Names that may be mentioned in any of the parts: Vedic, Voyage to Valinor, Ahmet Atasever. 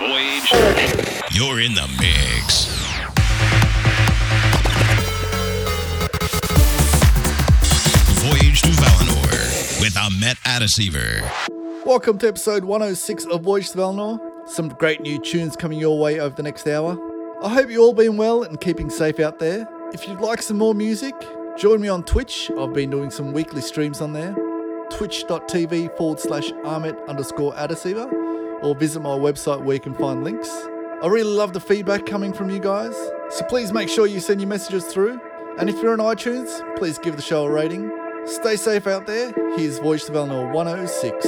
Voyage. You're in the mix. Voyage to Valinor with Ahmet Atasever. Welcome to episode 106 of Voyage to Valinor. Some great new tunes coming your way over the next hour. I hope you've all been well and keeping safe out there. If you'd like some more music, join me on Twitch. I've been doing some weekly streams on there. twitch.tv/Ahmet_Atasever, or visit my website where you can find links. I really love the feedback coming from you guys, so please make sure you send your messages through. And if you're on iTunes, please give the show a rating. Stay safe out there. Here's Voyage to Valinor 106.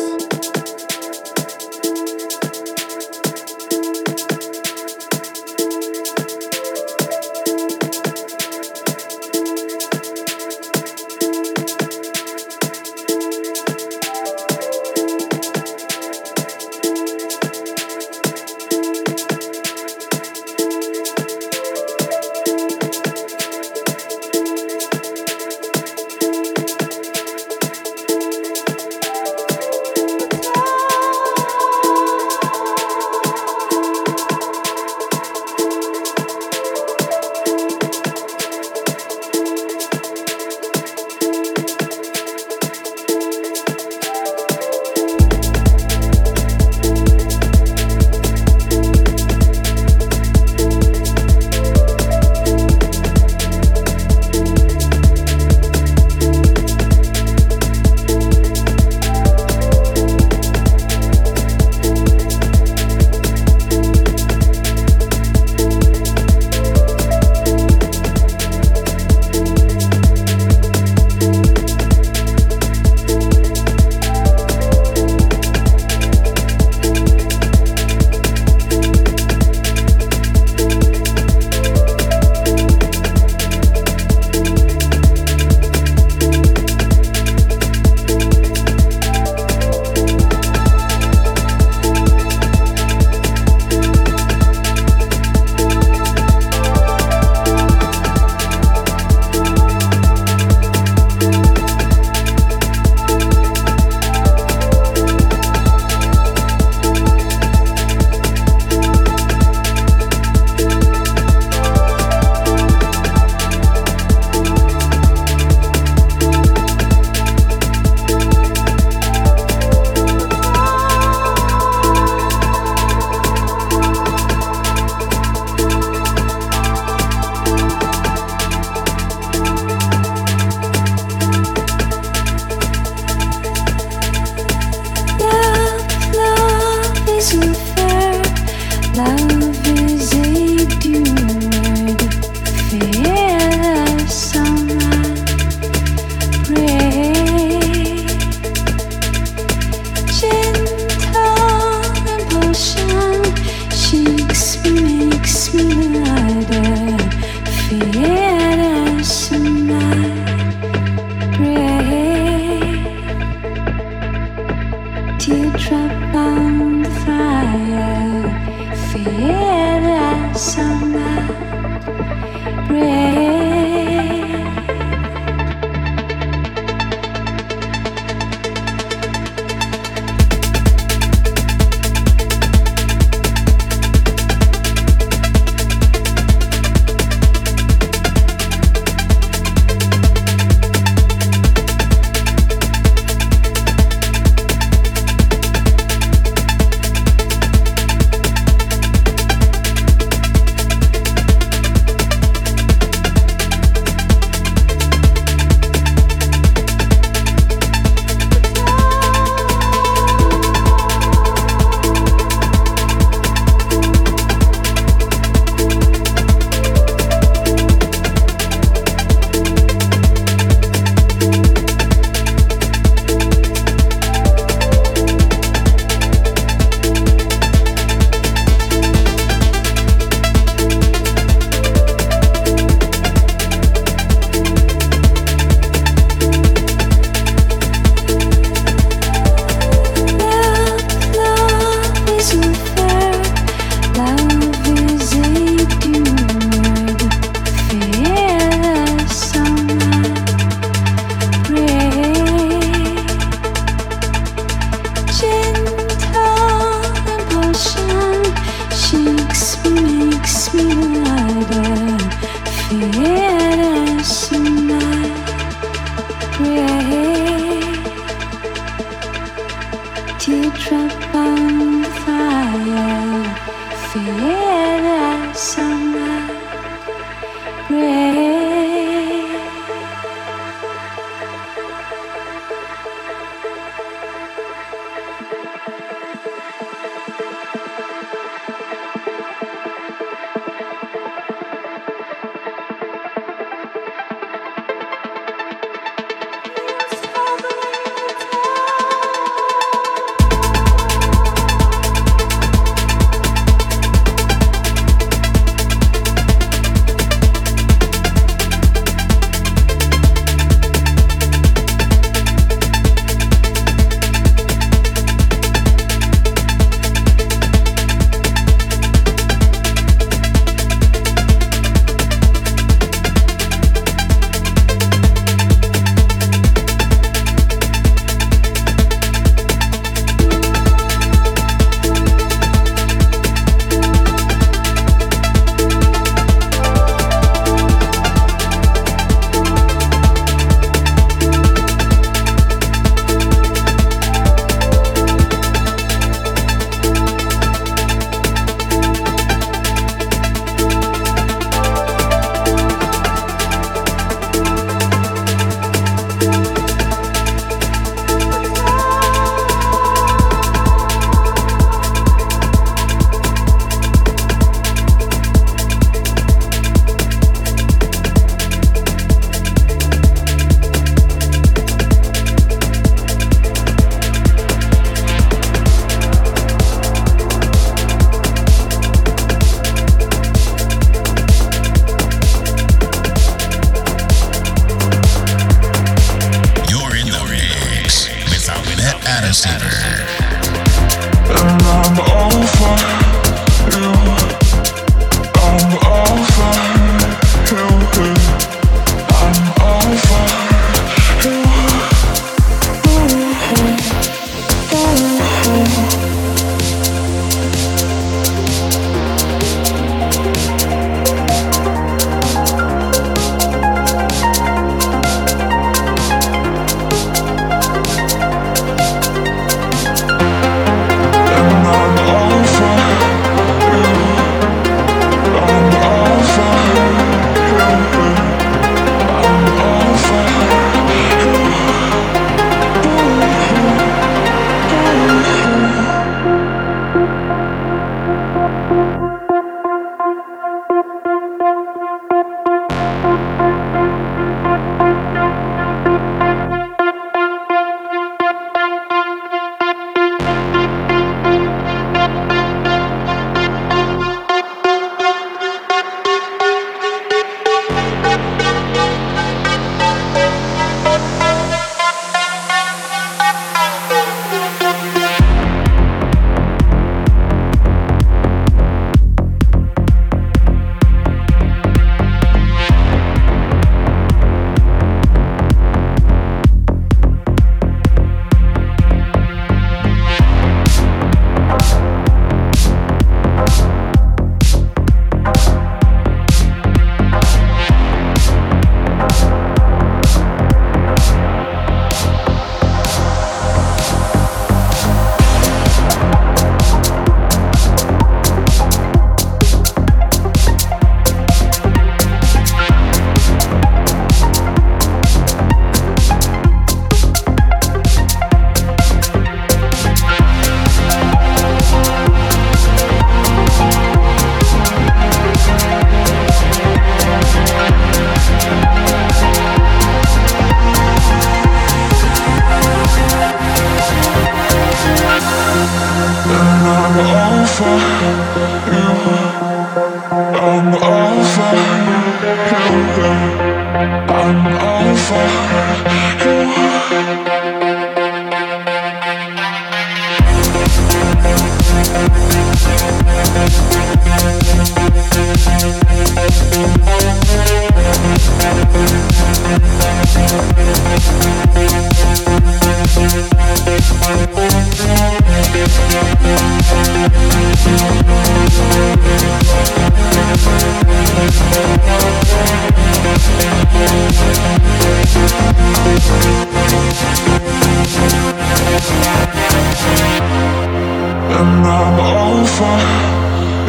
And I'm all for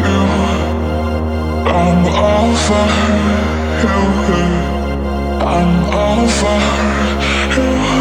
you. I'm all for you. I'm all for you.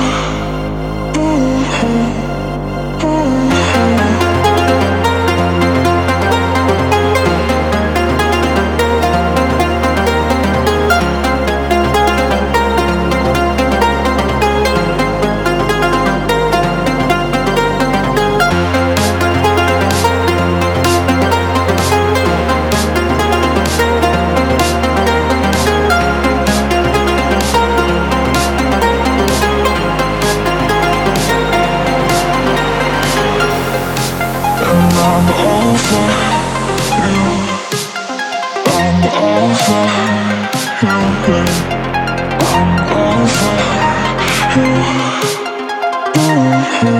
Ooh, ooh, ooh.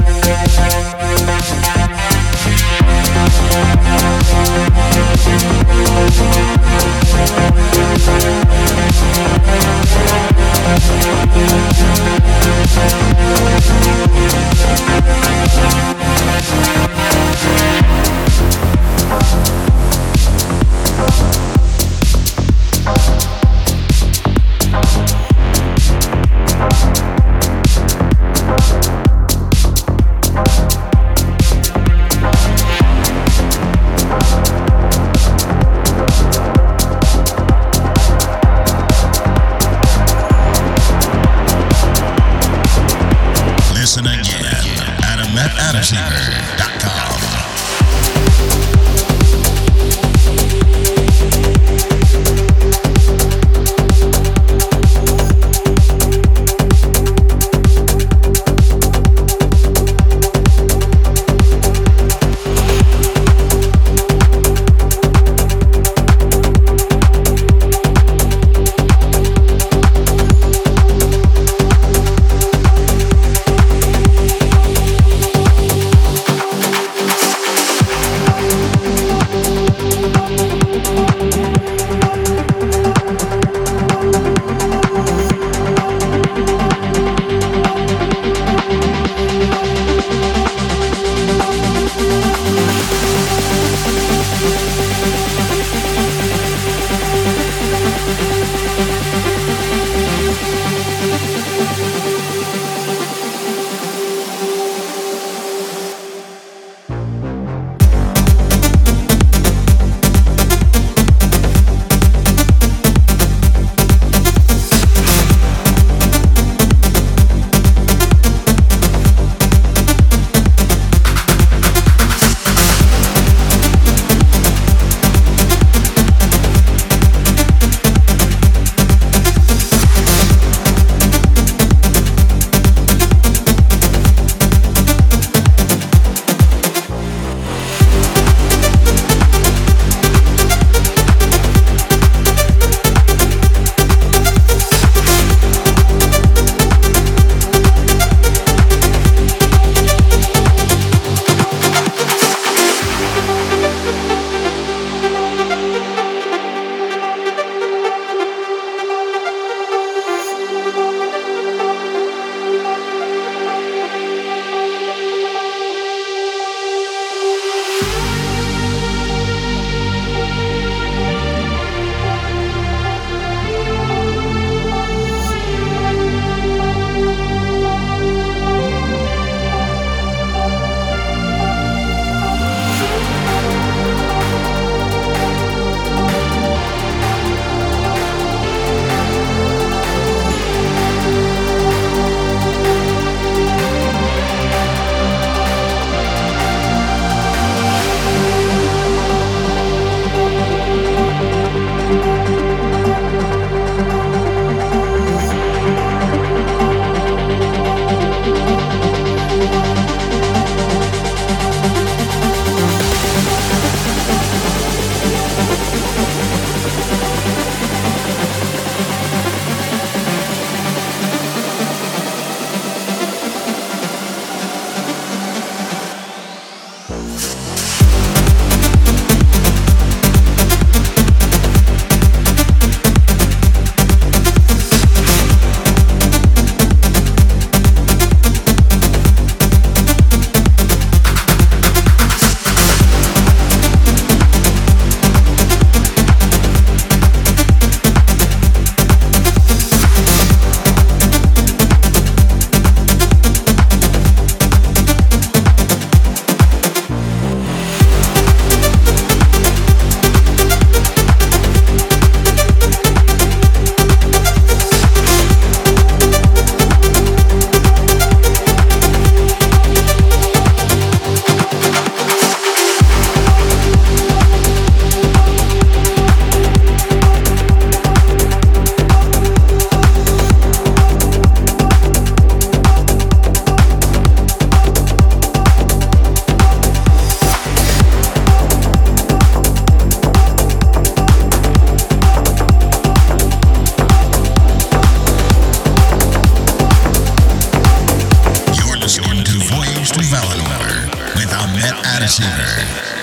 Atasever.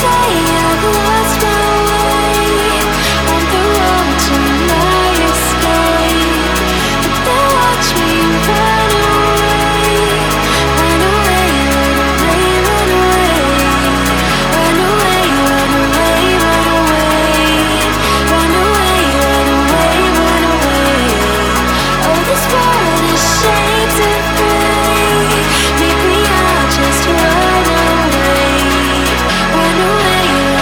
Make me out, just run away. Run away, run away.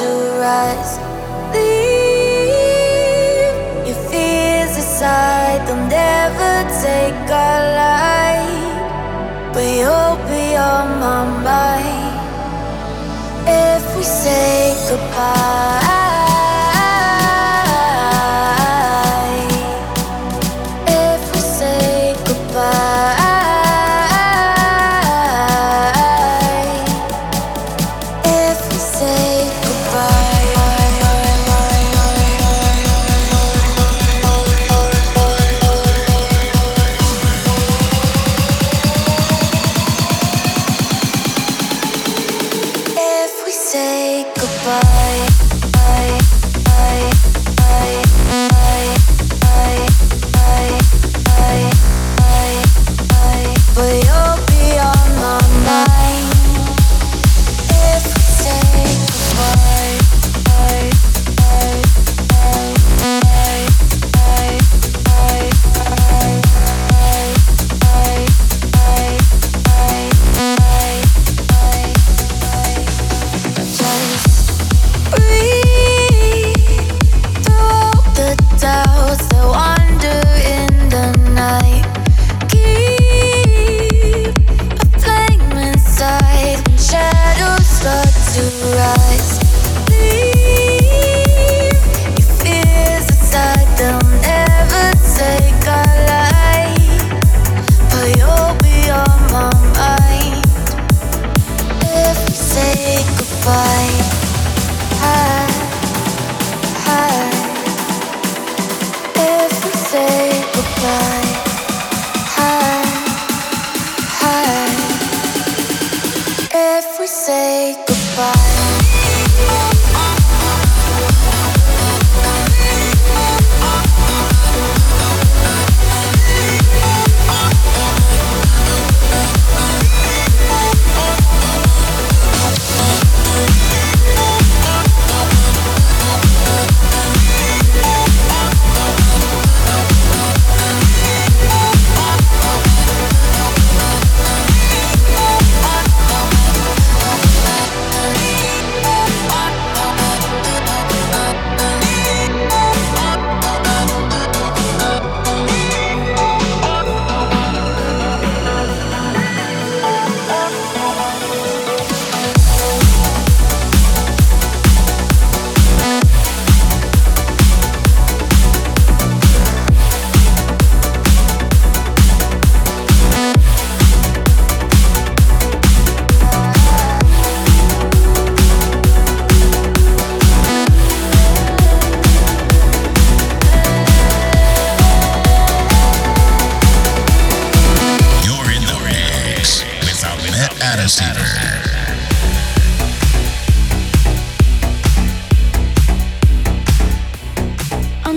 to rise. Leave your fears aside. They'll never take our light, but you'll be on my mind if we say goodbye.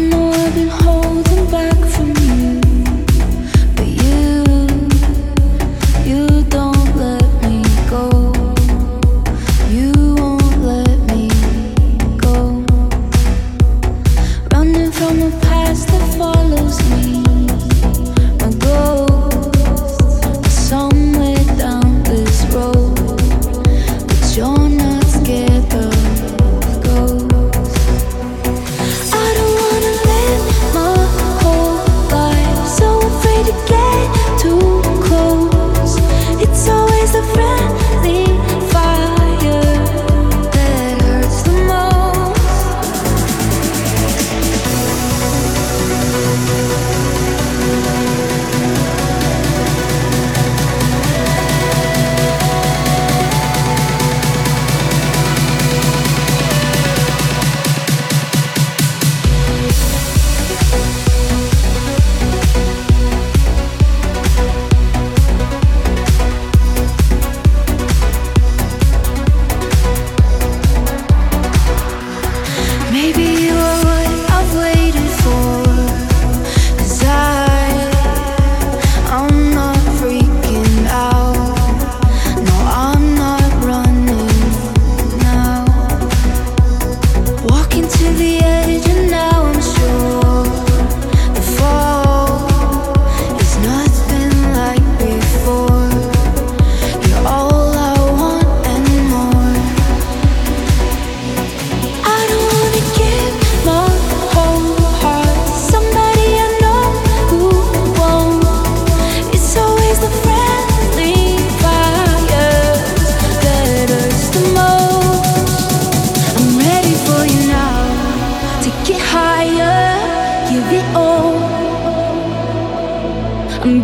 More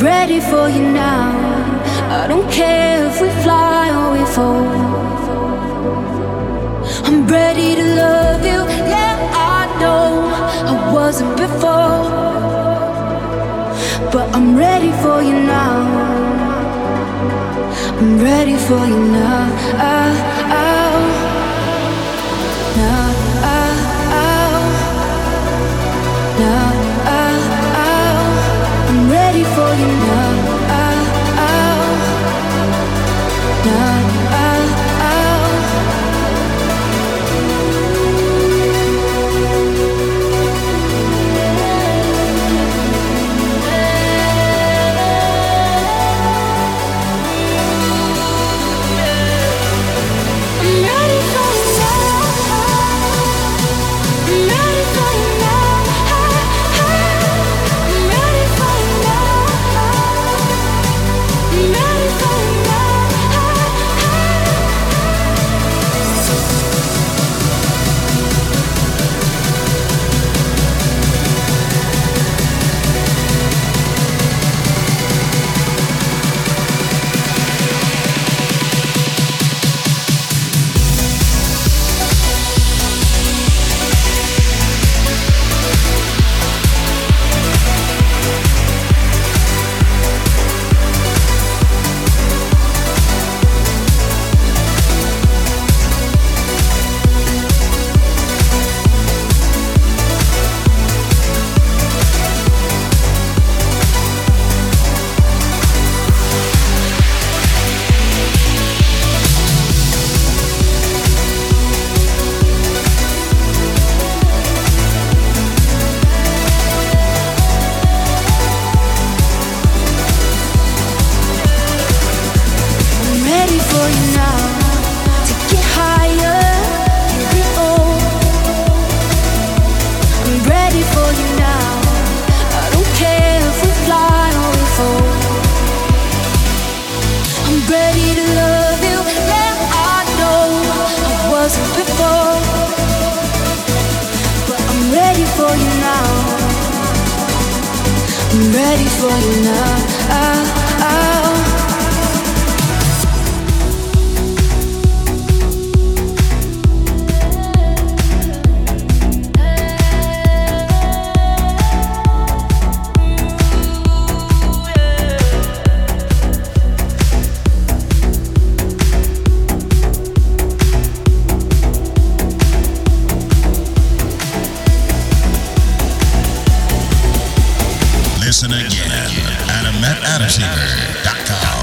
I'm ready for you now. I don't care if we fly or we fall. I'm ready to love you, yeah, I know I wasn't before, but I'm ready for you now. I'm ready for you now. Now, now. For you now, now, I'm ready for you now. I'm ready for you now. Listen again at AhmetAtasever.com.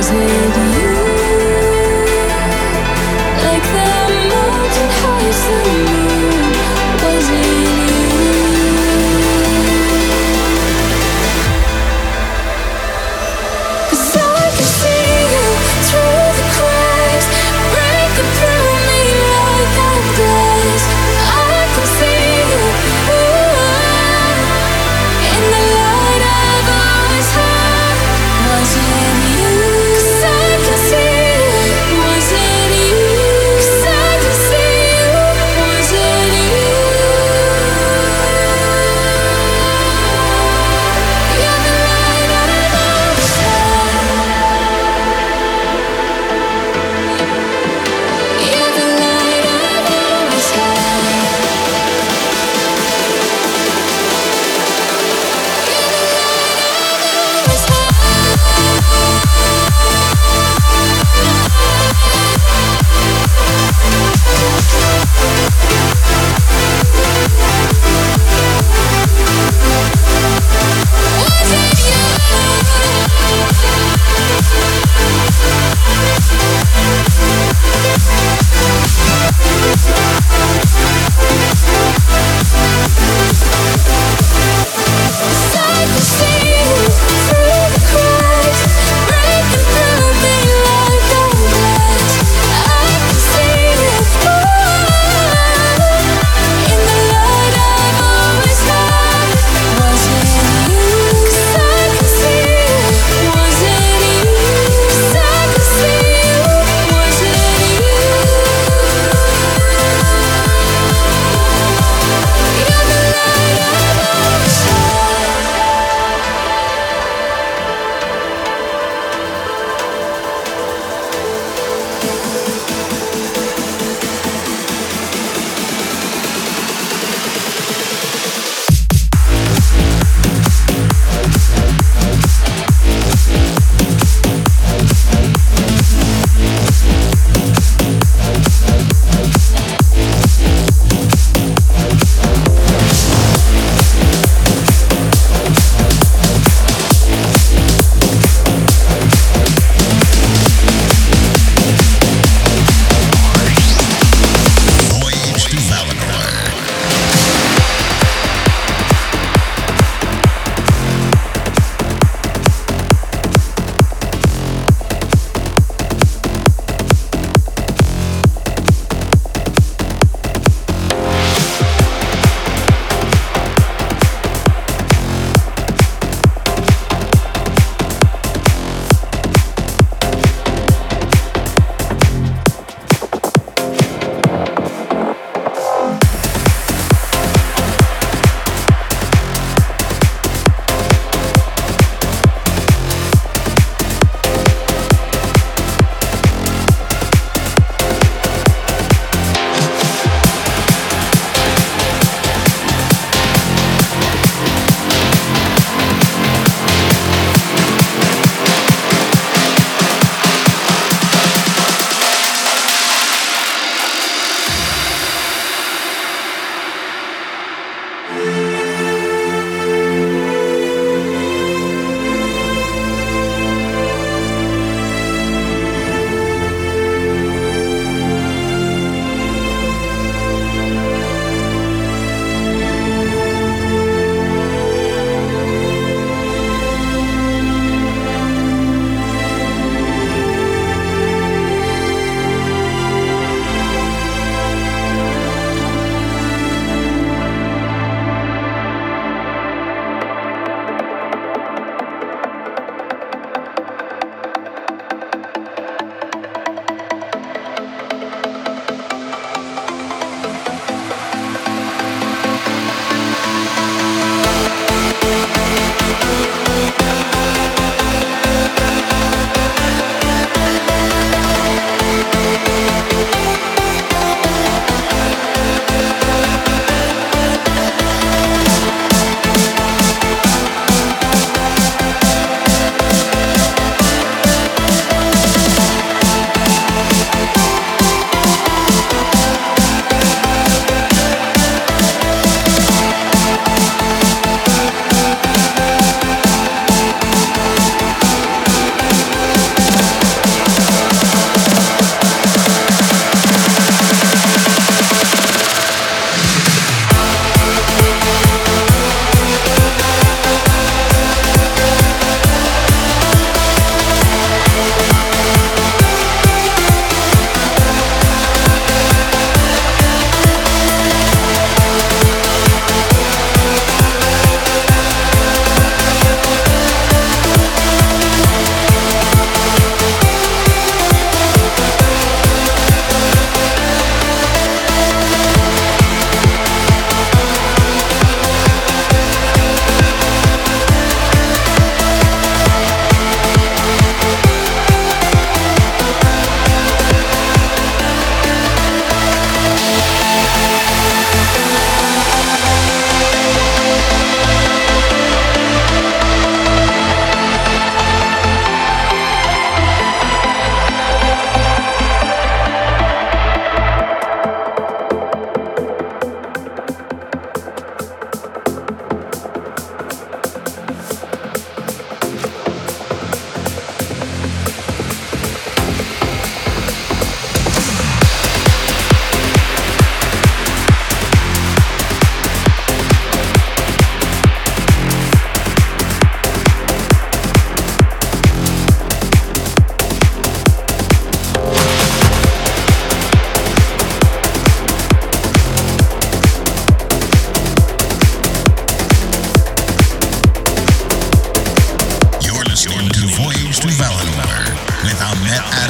Was it you? Like the mountain high as the moon. Was it you? 'Cause I can see you through the cracks, breaking through me like I'm glass. I can see you, ooh, in the light I've always had. Was it you? 'Cause I can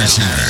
Atasever.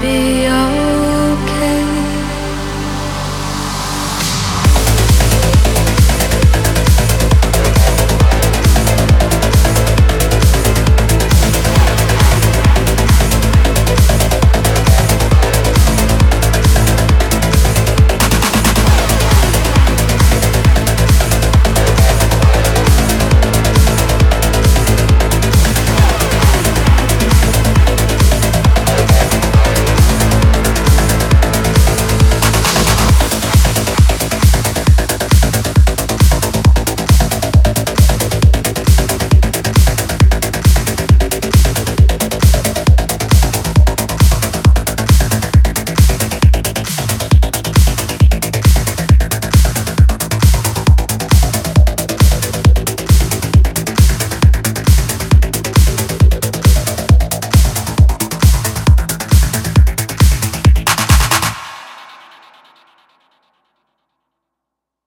Be